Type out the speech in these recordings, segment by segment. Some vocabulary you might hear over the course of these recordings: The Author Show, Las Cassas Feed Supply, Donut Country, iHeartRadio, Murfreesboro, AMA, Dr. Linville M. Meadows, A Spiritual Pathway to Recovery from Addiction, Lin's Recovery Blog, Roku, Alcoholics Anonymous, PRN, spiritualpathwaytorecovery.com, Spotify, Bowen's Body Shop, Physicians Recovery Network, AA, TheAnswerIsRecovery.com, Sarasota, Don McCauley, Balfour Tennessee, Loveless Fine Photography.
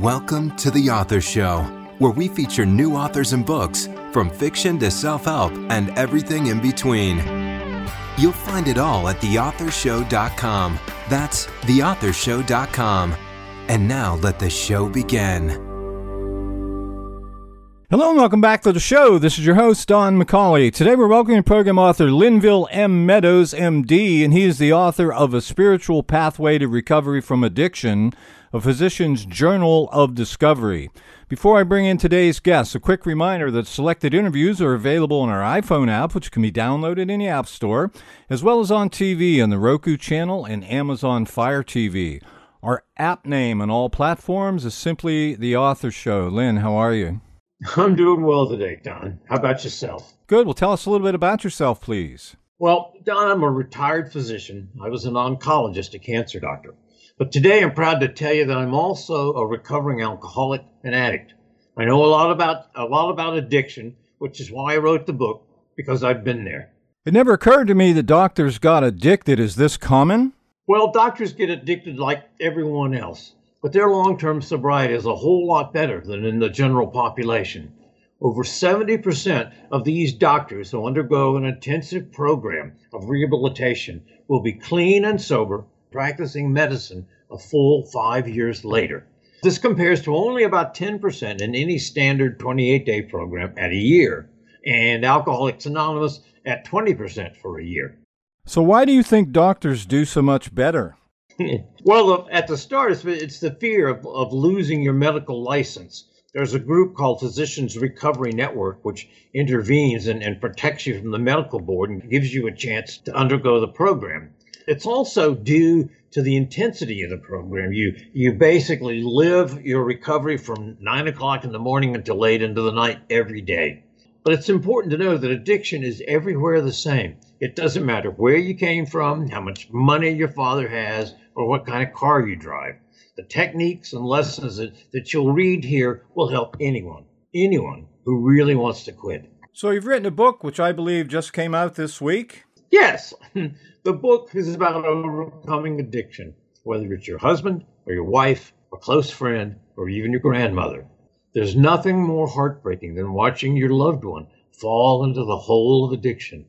Welcome to The Author Show, where we feature new authors and books, from fiction to self-help and everything in between. You'll find it all at theauthorshow.com. That's theauthorshow.com. And now let the show begin. Hello and welcome back to the show. This is your host, Don McCauley. Today we're welcoming program author Linville M. Meadows, MD, and he is the author of A Spiritual Pathway to Recovery from Addiction, a Physician's Journal of Discovery. Before I bring in today's guests, a quick reminder that selected interviews are available on our iPhone app, which can be downloaded in the App Store, as well as on TV on the Roku channel and Amazon Fire TV. Our app name on all platforms is simply The Author Show. Lynn, how are you? I'm doing well today, Don. How about yourself? Good. Well, tell us a little bit about yourself, please. Well, Don, I'm a retired physician. I was an oncologist, a cancer doctor. But today I'm proud to tell you that I'm also a recovering alcoholic and addict. I know a lot about addiction, which is why I wrote the book, because I've been there. It never occurred to me that doctors got addicted. Is this common? Well, doctors get addicted like everyone else, but their long-term sobriety is a whole lot better than in the general population. Over 70% of these doctors who undergo an intensive program of rehabilitation will be clean and sober, practicing medicine a full 5 years later. This compares to only about 10% in any standard 28-day program at a year, and Alcoholics Anonymous at 20% for a year. So why do you think doctors do so much better? Well, at the start, it's the fear of losing your medical license. There's a group called Physicians Recovery Network, which intervenes and protects you from the medical board and gives you a chance to undergo the program. It's also due to the intensity of the program. You basically live your recovery from 9 o'clock in the morning until late into the night every day. But it's important to know that addiction is everywhere the same. It doesn't matter where you came from, how much money your father has, or what kind of car you drive. The techniques and lessons that you'll read here will help anyone who really wants to quit. So you've written a book, which I believe just came out this week. Yes, the book is about overcoming addiction, whether it's your husband or your wife, a close friend, or even your grandmother. There's nothing more heartbreaking than watching your loved one fall into the hole of addiction,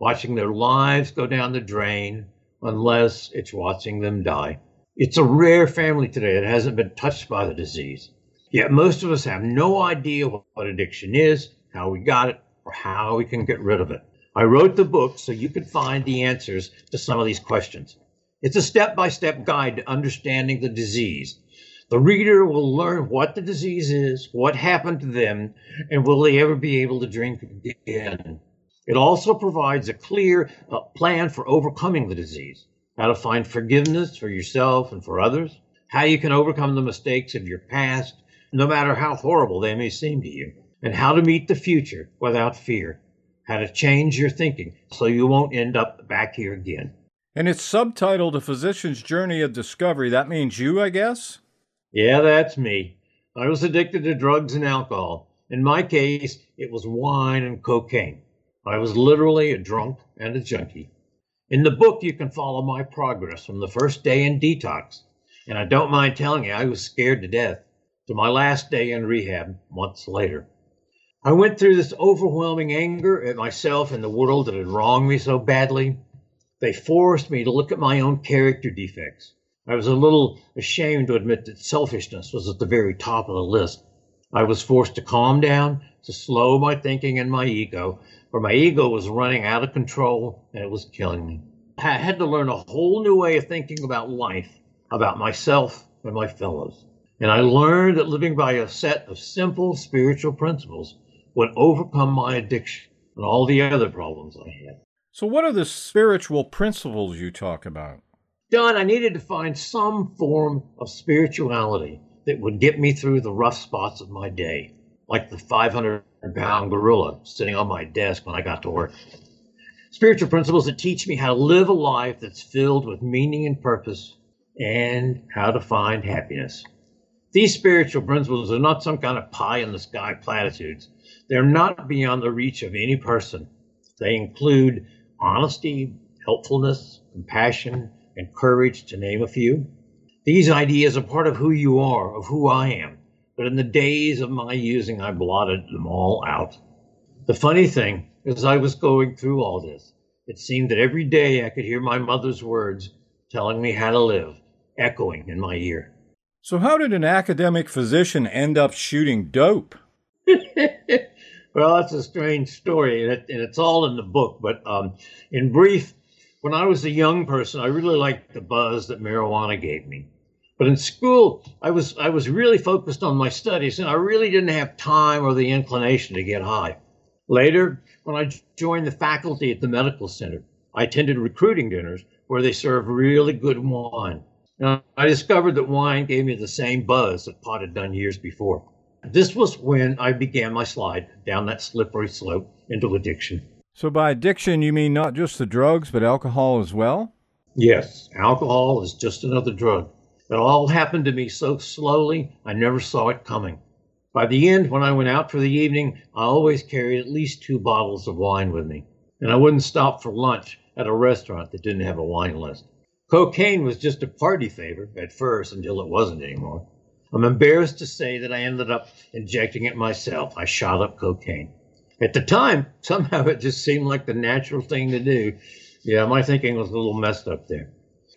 watching their lives go down the drain, unless it's watching them die. It's a rare family today that hasn't been touched by the disease. Yet most of us have no idea what addiction is, how we got it, or how we can get rid of it. I wrote the book so you could find the answers to some of these questions. It's a step-by-step guide to understanding the disease. The reader will learn what the disease is, what happened to them, and will they ever be able to drink again. It also provides a clear plan for overcoming the disease, how to find forgiveness for yourself and for others, how you can overcome the mistakes of your past, no matter how horrible they may seem to you, and how to meet the future without fear. How to change your thinking so you won't end up back here again. And it's subtitled A Physician's Journey of Discovery. That means you, I guess? Yeah, that's me. I was addicted to drugs and alcohol. In my case, it was wine and cocaine. I was literally a drunk and a junkie. In the book, you can follow my progress from the first day in detox. And I don't mind telling you, I was scared to death, to my last day in rehab months later. I went through this overwhelming anger at myself and the world that had wronged me so badly. They forced me to look at my own character defects. I was a little ashamed to admit that selfishness was at the very top of the list. I was forced to calm down, to slow my thinking and my ego, for my ego was running out of control and it was killing me. I had to learn a whole new way of thinking about life, about myself and my fellows. And I learned that living by a set of simple spiritual principles would overcome my addiction and all the other problems I had. So what are the spiritual principles you talk about? Don, I needed to find some form of spirituality that would get me through the rough spots of my day, like the 500-pound gorilla sitting on my desk when I got to work. Spiritual principles that teach me how to live a life that's filled with meaning and purpose and how to find happiness. These spiritual principles are not some kind of pie-in-the-sky platitudes. They're not beyond the reach of any person. They include honesty, helpfulness, compassion, and courage, to name a few. These ideas are part of who you are, of who I am. But in the days of my using, I blotted them all out. The funny thing, as I was going through all this, it seemed that every day I could hear my mother's words telling me how to live, echoing in my ear. So how did an academic physician end up shooting dope? Well, that's a strange story, and it's all in the book. But in brief, when I was a young person, I really liked the buzz that marijuana gave me. But in school, I was really focused on my studies, and I really didn't have time or the inclination to get high. Later, when I joined the faculty at the medical center, I attended recruiting dinners where they served really good wine. Now, I discovered that wine gave me the same buzz that pot had done years before. This was when I began my slide down that slippery slope into addiction. So by addiction, you mean not just the drugs, but alcohol as well? Yes, alcohol is just another drug. It all happened to me so slowly, I never saw it coming. By the end, when I went out for the evening, I always carried at least 2 bottles of wine with me. And I wouldn't stop for lunch at a restaurant that didn't have a wine list. Cocaine was just a party favor at first, until it wasn't anymore. I'm embarrassed to say that I ended up injecting it myself. I shot up cocaine. At the time, somehow it just seemed like the natural thing to do. Yeah, my thinking was a little messed up there.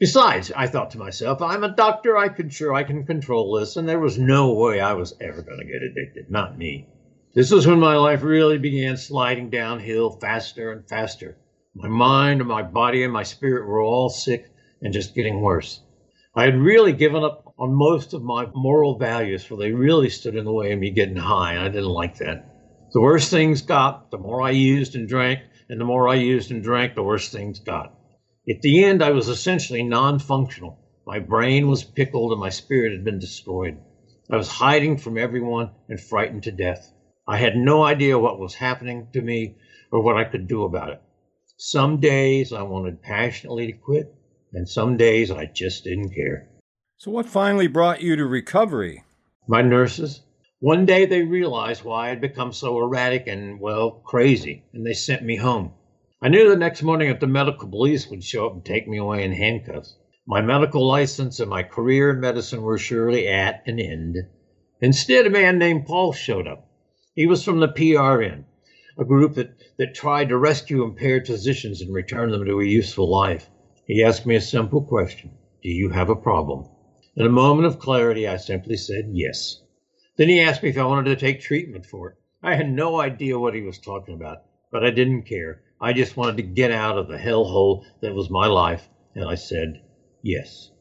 Besides, I thought to myself, I'm a doctor. I can control this. And there was no way I was ever going to get addicted. Not me. This was when my life really began sliding downhill faster and faster. My mind and my body and my spirit were all sick and just getting worse. I had really given up on most of my moral values, for they really stood in the way of me getting high, and I didn't like that. The worse things got, the more I used and drank, and the more I used and drank, the worse things got. At the end, I was essentially non-functional. My brain was pickled and my spirit had been destroyed. I was hiding from everyone and frightened to death. I had no idea what was happening to me or what I could do about it. Some days I wanted passionately to quit, and some days I just didn't care. So what finally brought you to recovery? My nurses. One day they realized why I had become so erratic and, well, crazy, and they sent me home. I knew the next morning that the medical police would show up and take me away in handcuffs. My medical license and my career in medicine were surely at an end. Instead, a man named Paul showed up. He was from the PRN, a group that tried to rescue impaired physicians and return them to a useful life. He asked me a simple question: do you have a problem? In a moment of clarity, I simply said yes. Then he asked me if I wanted to take treatment for it. I had no idea what he was talking about, but I didn't care. I just wanted to get out of the hellhole that was my life, and I said yes.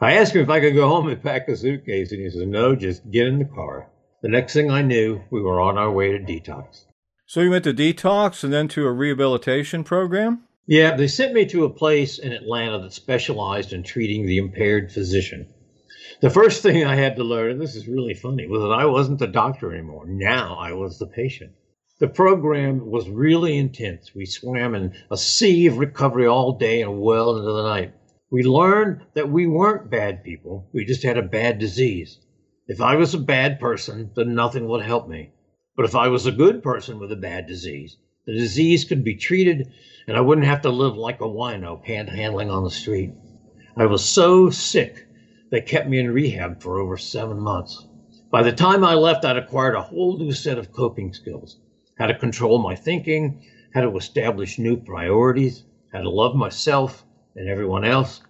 I asked him if I could go home and pack a suitcase, and he said, no, just get in the car. The next thing I knew, we were on our way to detox. So you went to detox and then to a rehabilitation program? Yeah, they sent me to a place in Atlanta that specialized in treating the impaired physician. The first thing I had to learn, and this is really funny, was that I wasn't the doctor anymore. Now I was the patient. The program was really intense. We swam in a sea of recovery all day and well into the night. We learned that we weren't bad people. We just had a bad disease. If I was a bad person, then nothing would help me. But if I was a good person with a bad disease, the disease could be treated and I wouldn't have to live like a wino panhandling on the street. I was so sick, they kept me in rehab for over 7 months. By the time I left, I'd acquired a whole new set of coping skills. How to control my thinking, how to establish new priorities, how to love myself and everyone else,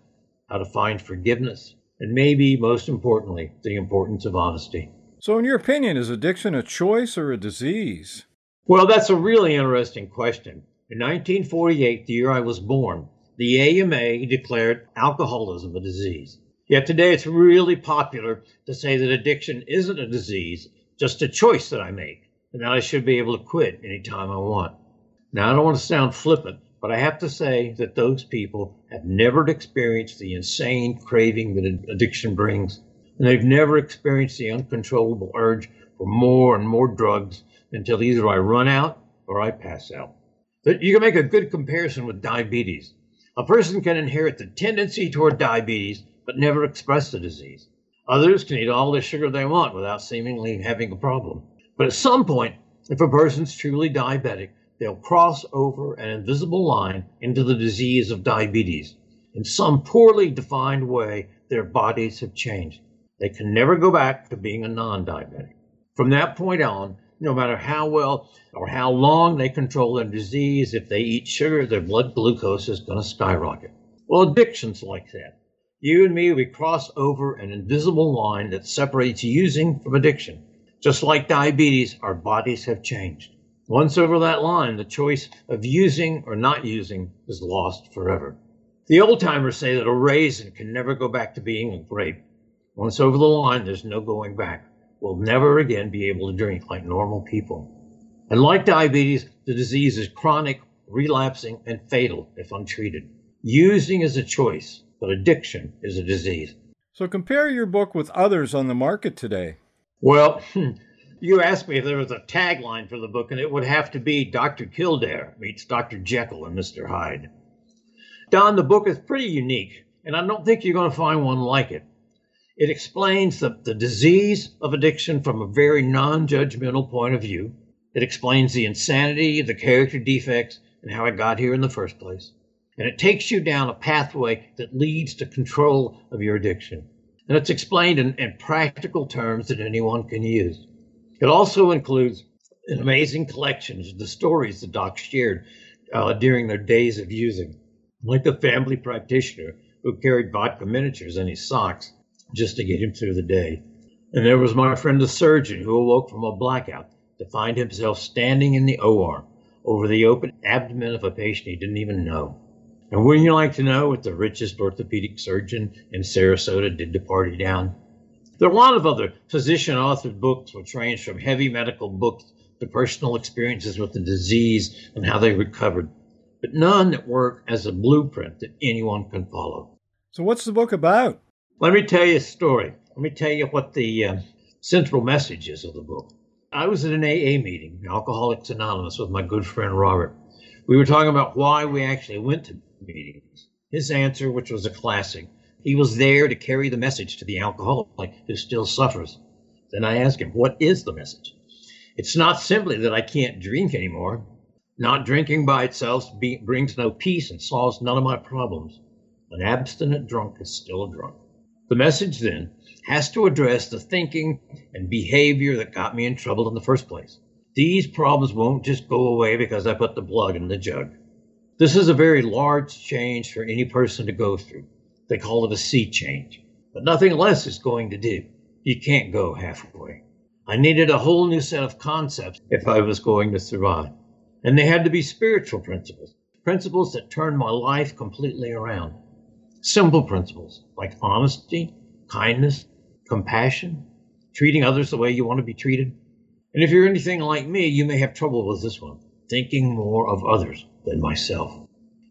how to find forgiveness, and maybe most importantly, the importance of honesty. So in your opinion, is addiction a choice or a disease? Well, that's a really interesting question. In 1948, the year I was born, the AMA declared alcoholism a disease. Yet today it's really popular to say that addiction isn't a disease, just a choice that I make, and that I should be able to quit anytime I want. Now, I don't want to sound flippant, but I have to say that those people have never experienced the insane craving that addiction brings, and they've never experienced the uncontrollable urge for more and more drugs until either I run out or I pass out. You can make a good comparison with diabetes. A person can inherit the tendency toward diabetes, but never express the disease. Others can eat all the sugar they want without seemingly having a problem. But at some point, if a person's truly diabetic, they'll cross over an invisible line into the disease of diabetes. In some poorly defined way, their bodies have changed. They can never go back to being a non-diabetic. From that point on, no matter how well or how long they control their disease, if they eat sugar, their blood glucose is going to skyrocket. Well, addiction's like that. You and me, we cross over an invisible line that separates using from addiction. Just like diabetes, our bodies have changed. Once over that line, the choice of using or not using is lost forever. The old-timers say that a raisin can never go back to being a grape. Once over the line, there's no going back. We'll never again be able to drink like normal people. And like diabetes, the disease is chronic, relapsing, and fatal if untreated. Using is a choice, but addiction is a disease. So compare your book with others on the market today. Well, you asked me if there was a tagline for the book, and it would have to be Dr. Kildare meets Dr. Jekyll and Mr. Hyde. Don, the book is pretty unique, and I don't think you're going to find one like it. It explains the disease of addiction from a very non-judgmental point of view. It explains the insanity, the character defects, and how it got here in the first place. And it takes you down a pathway that leads to control of your addiction. And it's explained in practical terms that anyone can use. It also includes an amazing collection of the stories the docs shared during their days of using, like the family practitioner who carried vodka miniatures in his socks just to get him through the day. And there was my friend the surgeon who awoke from a blackout to find himself standing in the OR over the open abdomen of a patient he didn't even know. And wouldn't you like to know what the richest orthopedic surgeon in Sarasota did to party down? There are a lot of other physician-authored books which range from heavy medical books to personal experiences with the disease and how they recovered, but none that work as a blueprint that anyone can follow. So what's the book about? Let me tell you a story. Let me tell you what the central message is of the book. I was at an AA meeting, Alcoholics Anonymous, with my good friend Robert. We were talking about why we actually went to meetings. His answer, which was a classic, he was there to carry the message to the alcoholic who still suffers. Then I asked him, what is the message? It's not simply that I can't drink anymore. Not drinking by itself brings no peace and solves none of my problems. An abstinent drunk is still a drunk. The message, then, has to address the thinking and behavior that got me in trouble in the first place. These problems won't just go away because I put the plug in the jug. This is a very large change for any person to go through. They call it a sea change. But nothing less is going to do. You can't go halfway. I needed a whole new set of concepts if I was going to survive. And they had to be spiritual principles, principles that turned my life completely around. Simple principles like honesty, kindness, compassion, treating others the way you want to be treated. And if you're anything like me, you may have trouble with this one, thinking more of others than myself.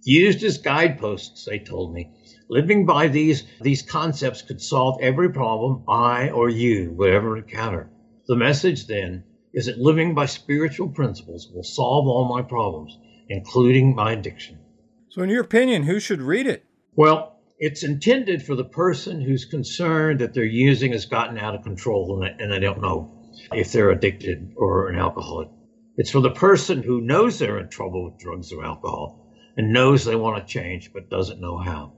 Used as guideposts, they told me, living by these concepts could solve every problem I or you would ever encounter. The message, then, is that living by spiritual principles will solve all my problems, including my addiction. So in your opinion, who should read it? Well, it's intended for the person who's concerned that their using has gotten out of control and they don't know if they're addicted or an alcoholic. It's for the person who knows they're in trouble with drugs or alcohol and knows they want to change but doesn't know how.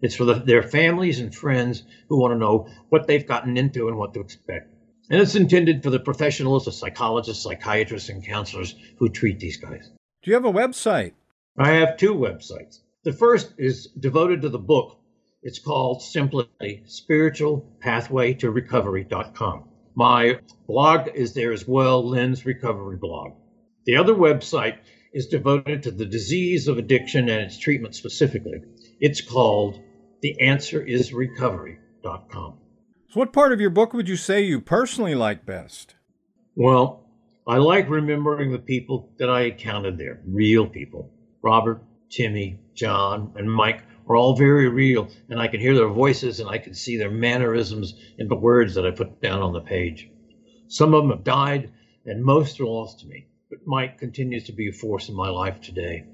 It's for their families and friends who want to know what they've gotten into and what to expect. And it's intended for the professionals, the psychologists, psychiatrists, and counselors who treat these guys. Do you have a website? I have two websites. The first is devoted to the book. It's called simply spiritualpathwaytorecovery.com. My blog is there as well, Lin's Recovery Blog. The other website is devoted to the disease of addiction and its treatment specifically. It's called TheAnswerIsRecovery.com. So what part of your book would you say you personally like best? Well, I like remembering the people that I encountered there, real people. Robert, Timmy, John, and Mike were all very real, and I could hear their voices and I could see their mannerisms in the words that I put down on the page. Some of them have died and most are lost to me, but Mike continues to be a force in my life today.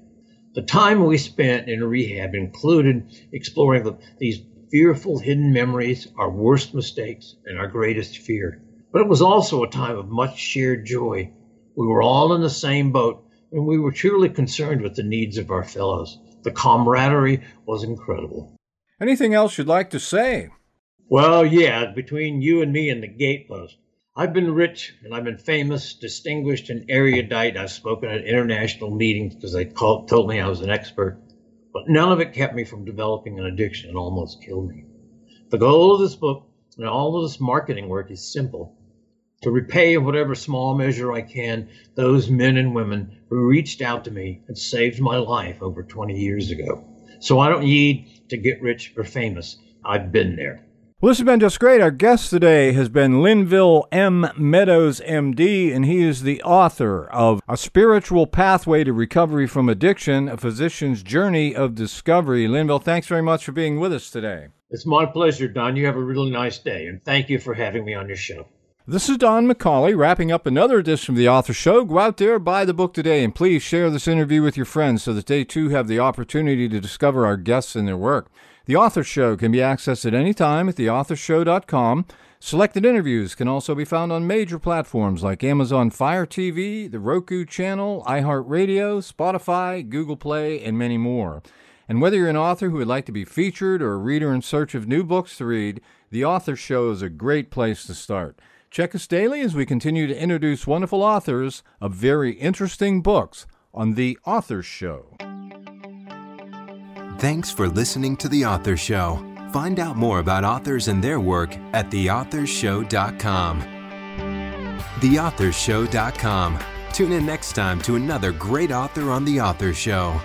The time we spent in rehab included exploring these fearful hidden memories, our worst mistakes, and our greatest fear. But it was also a time of much shared joy. We were all in the same boat, and we were truly concerned with the needs of our fellows. The camaraderie was incredible. Anything else you'd like to say? Well, yeah, between you and me and the gatepost, I've been rich and I've been famous, distinguished, and erudite. I've spoken at international meetings because they told me I was an expert. But none of it kept me from developing an addiction and almost killed me. The goal of this book and all of this marketing work is simple: to repay in whatever small measure I can those men and women who reached out to me and saved my life over 20 years ago. So I don't need to get rich or famous. I've been there. Well, this has been just great. Our guest today has been Linville M. Meadows, MD, and he is the author of A Spiritual Pathway to Recovery from Addiction, A Physician's Journey of Discovery. Linville, thanks very much for being with us today. It's my pleasure, Don. You have a really nice day, and thank you for having me on your show. This is Don McCauley wrapping up another edition of The Author Show. Go out there, buy the book today, and please share this interview with your friends so that they too have the opportunity to discover our guests and their work. The Author Show can be accessed at any time at theauthorshow.com. Selected interviews can also be found on major platforms like Amazon Fire TV, the Roku Channel, iHeartRadio, Spotify, Google Play, and many more. And whether you're an author who would like to be featured or a reader in search of new books to read, The Author Show is a great place to start. Check us daily as we continue to introduce wonderful authors of very interesting books on The Author Show. Thanks for listening to The Author Show. Find out more about authors and their work at theauthorshow.com. Theauthorshow.com. Tune in next time to another great author on The Author Show.